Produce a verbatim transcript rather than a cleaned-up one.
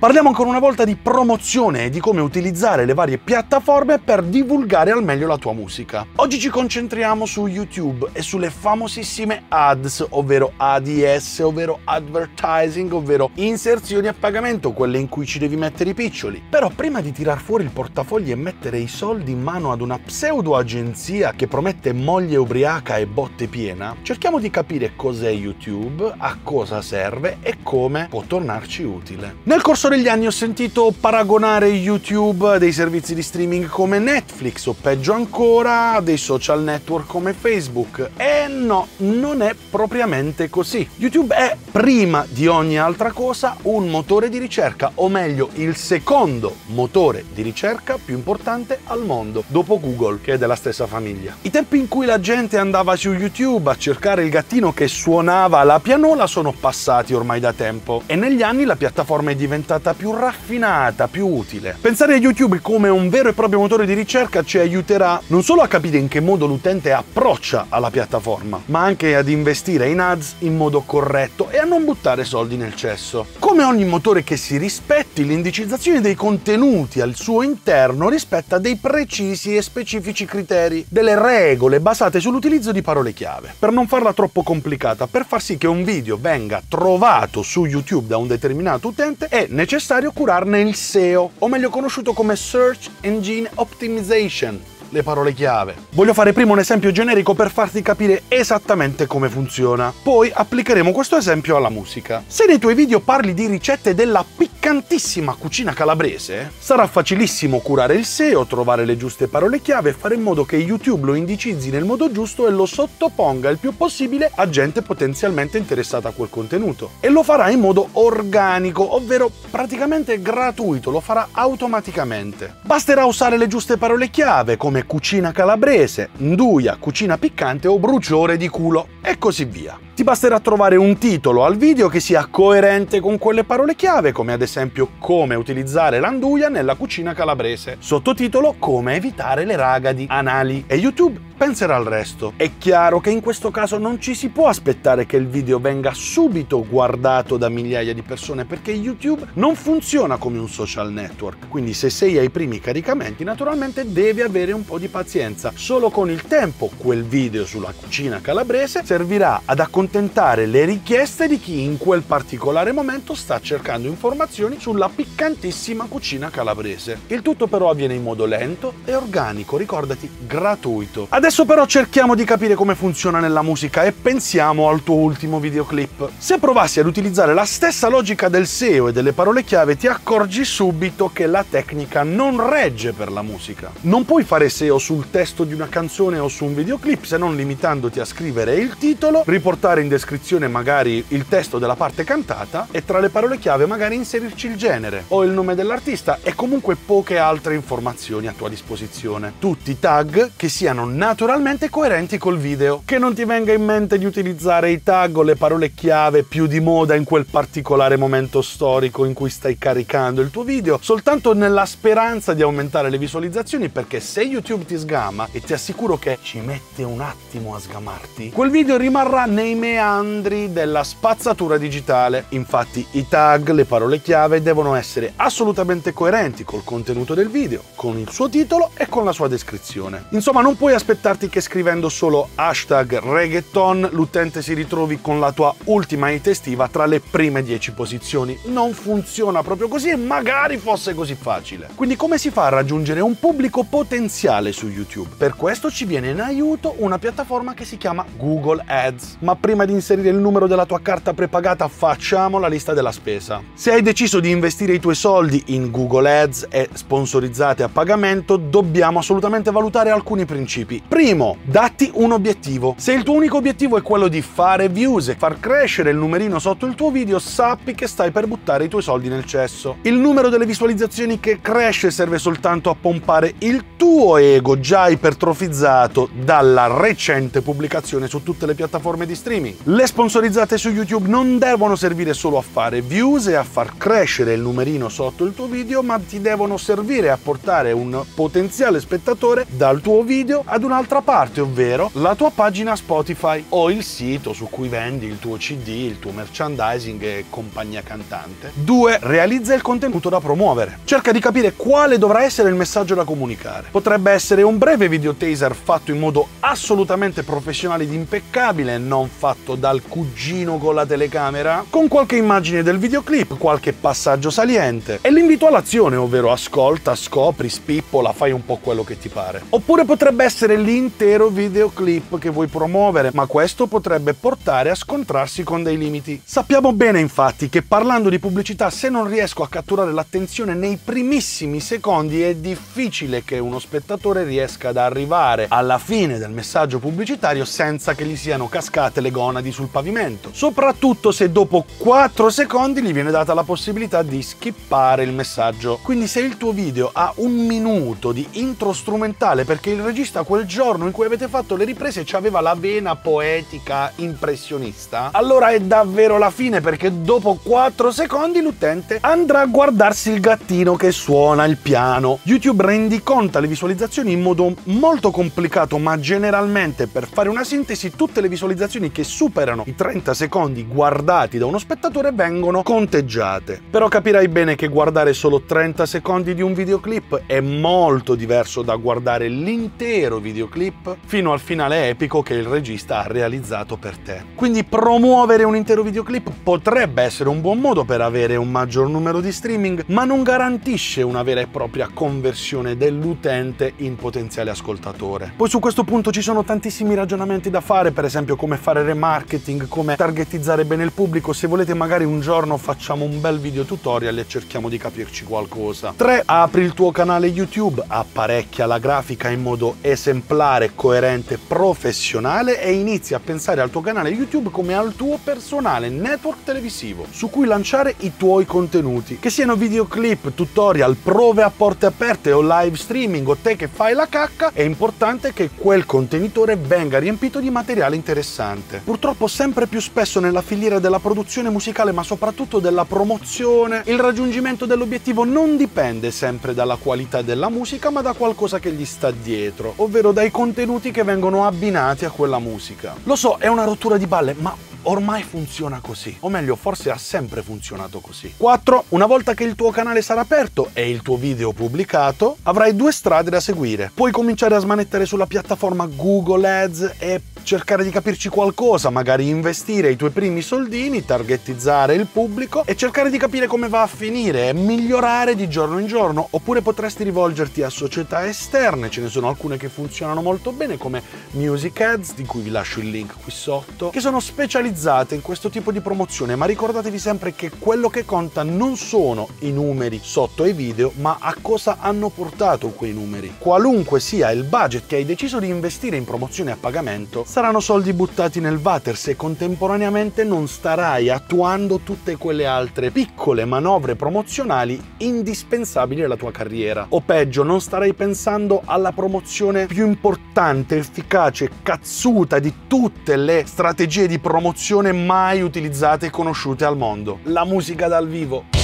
Parliamo ancora una volta di promozione e di come utilizzare le varie piattaforme per divulgare al meglio la tua musica. Oggi ci concentriamo su YouTube e sulle famosissime ads, ovvero A D S, ovvero advertising, ovvero inserzioni a pagamento, quelle in cui ci devi mettere i piccioli. Però prima di tirar fuori il portafogli e mettere i soldi in mano ad una pseudo agenzia che promette moglie ubriaca e botte piena, cerchiamo di capire cos'è YouTube, a cosa serve e come può tornarci utile. Nel corso negli anni ho sentito paragonare YouTube a dei servizi di streaming come Netflix o peggio ancora a dei social network come Facebook. E no, non è propriamente così. YouTube è prima di ogni altra cosa un motore di ricerca, o meglio il secondo motore di ricerca più importante al mondo, dopo Google, che è della stessa famiglia. I tempi in cui la gente andava su YouTube a cercare il gattino che suonava la pianola sono passati ormai da tempo e negli anni la piattaforma è diventata più raffinata, più utile. Pensare a YouTube come un vero e proprio motore di ricerca ci aiuterà non solo a capire in che modo l'utente approccia alla piattaforma, ma anche ad investire in ads in modo corretto e a non buttare soldi nel cesso. Come ogni motore che si rispetti, l'indicizzazione dei contenuti al suo interno rispetta dei precisi e specifici criteri, delle regole basate sull'utilizzo di parole chiave. Per non farla troppo complicata, per far sì che un video venga trovato su YouTube da un determinato utente, è necessario È necessario curarne il S E O, o meglio conosciuto come Search Engine Optimization, le parole chiave. Voglio fare prima un esempio generico per farti capire esattamente come funziona. Poi applicheremo questo esempio alla musica. Se nei tuoi video parli di ricette della piccantissima cucina calabrese, sarà facilissimo curare il S E O, trovare le giuste parole chiave e fare in modo che YouTube lo indicizzi nel modo giusto e lo sottoponga il più possibile a gente potenzialmente interessata a quel contenuto. E lo farà in modo organico, ovvero praticamente gratuito, lo farà automaticamente. Basterà usare le giuste parole chiave come cucina calabrese, nduja, cucina piccante o bruciore di culo e così via. Ti basterà trovare un titolo al video che sia coerente con quelle parole chiave, come ad esempio come utilizzare la nduja nella cucina calabrese, sottotitolo come evitare le raga di anali, e YouTube penserà al resto. È chiaro che in questo caso non ci si può aspettare che il video venga subito guardato da migliaia di persone, perché YouTube non funziona come un social network, quindi se sei ai primi caricamenti naturalmente devi avere un po' di pazienza. Solo con il tempo quel video sulla cucina calabrese servirà ad accontentare le richieste di chi in quel particolare momento sta cercando informazioni sulla piccantissima cucina calabrese. Il tutto però avviene in modo lento e organico, ricordati, gratuito. Adesso Adesso però cerchiamo di capire come funziona nella musica e pensiamo al tuo ultimo videoclip. Se provassi ad utilizzare la stessa logica del S E O e delle parole chiave, ti accorgi subito che la tecnica non regge per la musica. Non puoi fare S E O sul testo di una canzone o su un videoclip, se non limitandoti a scrivere il titolo, riportare in descrizione magari il testo della parte cantata e tra le parole chiave magari inserirci il genere o il nome dell'artista e comunque poche altre informazioni a tua disposizione. Tutti tag che siano naturali naturalmente coerenti col video. Che non ti venga in mente di utilizzare i tag o le parole chiave più di moda in quel particolare momento storico in cui stai caricando il tuo video, soltanto nella speranza di aumentare le visualizzazioni, perché se YouTube ti sgama, e ti assicuro che ci mette un attimo a sgamarti, quel video rimarrà nei meandri della spazzatura digitale. Infatti i tag, le parole chiave devono essere assolutamente coerenti col contenuto del video, con il suo titolo e con la sua descrizione. Insomma, non puoi aspettare che scrivendo solo hashtag reggaeton l'utente si ritrovi con la tua ultima hit estiva tra le prime dieci posizioni. Non funziona proprio così, e magari fosse così facile. Quindi come si fa a raggiungere un pubblico potenziale su YouTube? Per questo ci viene in aiuto una piattaforma che si chiama Google Ads. Ma prima di inserire il numero della tua carta prepagata, facciamo la lista della spesa. Se hai deciso di investire i tuoi soldi in Google Ads e sponsorizzate a pagamento, dobbiamo assolutamente valutare alcuni principi. Primo, datti un obiettivo. Se il tuo unico obiettivo è quello di fare views e far crescere il numerino sotto il tuo video, sappi che stai per buttare i tuoi soldi nel cesso. Il numero delle visualizzazioni che cresce serve soltanto a pompare il tuo ego già ipertrofizzato dalla recente pubblicazione su tutte le piattaforme di streaming. streaming. Le sponsorizzate su YouTube non devono servire solo a fare views e a far crescere il numerino sotto il tuo video, ma ti devono servire a portare un potenziale spettatore dal tuo video ad un'altra parte, ovvero la tua pagina Spotify o il sito su cui vendi il tuo C D, il tuo merchandising e compagnia cantante. due Realizza il contenuto da promuovere. Cerca di capire quale dovrà essere il messaggio da comunicare. Potrebbe essere un breve video teaser fatto in modo assolutamente professionale ed impeccabile, non fatto dal cugino con la telecamera, con qualche immagine del videoclip, qualche passaggio saliente. E l'invito all'azione, ovvero ascolta, scopri, spippola, fai un po' quello che ti pare. Oppure potrebbe essere l'intero videoclip che vuoi promuovere, ma questo potrebbe portare a scontrarsi con dei limiti. Sappiamo bene infatti che parlando di pubblicità, se non riesco a catturare l'attenzione nei primissimi secondi, è difficile che uno spettatore riesca ad arrivare alla fine del messaggio pubblicitario senza che gli siano cascate le gonadi sul pavimento, soprattutto se dopo quattro secondi gli viene data la possibilità di skippare il messaggio. Quindi se il tuo video ha un minuto di intro strumentale perché il regista quel giorno in cui avete fatto le riprese ci aveva la vena poetica impressionista, allora è davvero la fine, perché dopo quattro secondi l'utente andrà a guardarsi il gattino che suona il piano. YouTube rendiconta le visualizzazioni in modo molto complicato, ma generalmente, per fare una sintesi, tutte le visualizzazioni che superano i trenta secondi guardati da uno spettatore vengono conteggiate. Però capirai bene che guardare solo trenta secondi di un videoclip è molto diverso da guardare l'intero videoclip fino al finale epico che il regista ha realizzato per te. Quindi promuovere un intero videoclip potrebbe essere un buon modo per avere un maggior numero di streaming, ma non garantisce una vera e propria conversione dell'utente in potenziale ascoltatore. Poi su questo punto ci sono tantissimi ragionamenti da fare, per esempio come fare remarketing, come targetizzare bene il pubblico. Se volete magari un giorno facciamo un bel video tutorial e cerchiamo di capirci qualcosa. tre Apri il tuo canale YouTube, apparecchia la grafica in modo esemplare, coerente, professionale e inizia a pensare al tuo canale YouTube come al tuo personale network televisivo su cui lanciare i tuoi contenuti, che siano videoclip, tutorial, prove a porte aperte o live streaming o te che fai la cacca. È importante che quel contenitore venga riempito di materiale interessante. Purtroppo sempre più spesso nella filiera della produzione musicale, ma soprattutto della promozione, il raggiungimento dell'obiettivo non dipende sempre dalla qualità della musica, ma da qualcosa che gli sta dietro, ovvero dai contenuti che vengono abbinati a quella musica. Lo so, è una rottura di balle, ma ormai funziona così, o meglio forse ha sempre funzionato così. quattro Una volta che il tuo canale sarà aperto e il tuo video pubblicato, avrai due strade da seguire. Puoi cominciare a smanettere sulla piattaforma Google Ads e cercare di capirci qualcosa, magari investire i tuoi primi soldini, targetizzare il pubblico e cercare di capire come va a finire e migliorare di giorno in giorno. Oppure potresti rivolgerti a società esterne, ce ne sono alcune che funzionano molto bene come Music Ads, di cui vi lascio il link qui sotto, che sono specializzate in questo tipo di promozione, ma ricordatevi sempre che quello che conta non sono i numeri sotto ai video, ma a cosa hanno portato quei numeri. Qualunque sia il budget che hai deciso di investire in promozione a pagamento, saranno soldi buttati nel water se contemporaneamente non starai attuando tutte quelle altre piccole manovre promozionali indispensabili alla tua carriera. O peggio, non starai pensando alla promozione più importante, efficace, cazzuta di tutte le strategie di promozione mai utilizzate e conosciute al mondo: la musica dal vivo.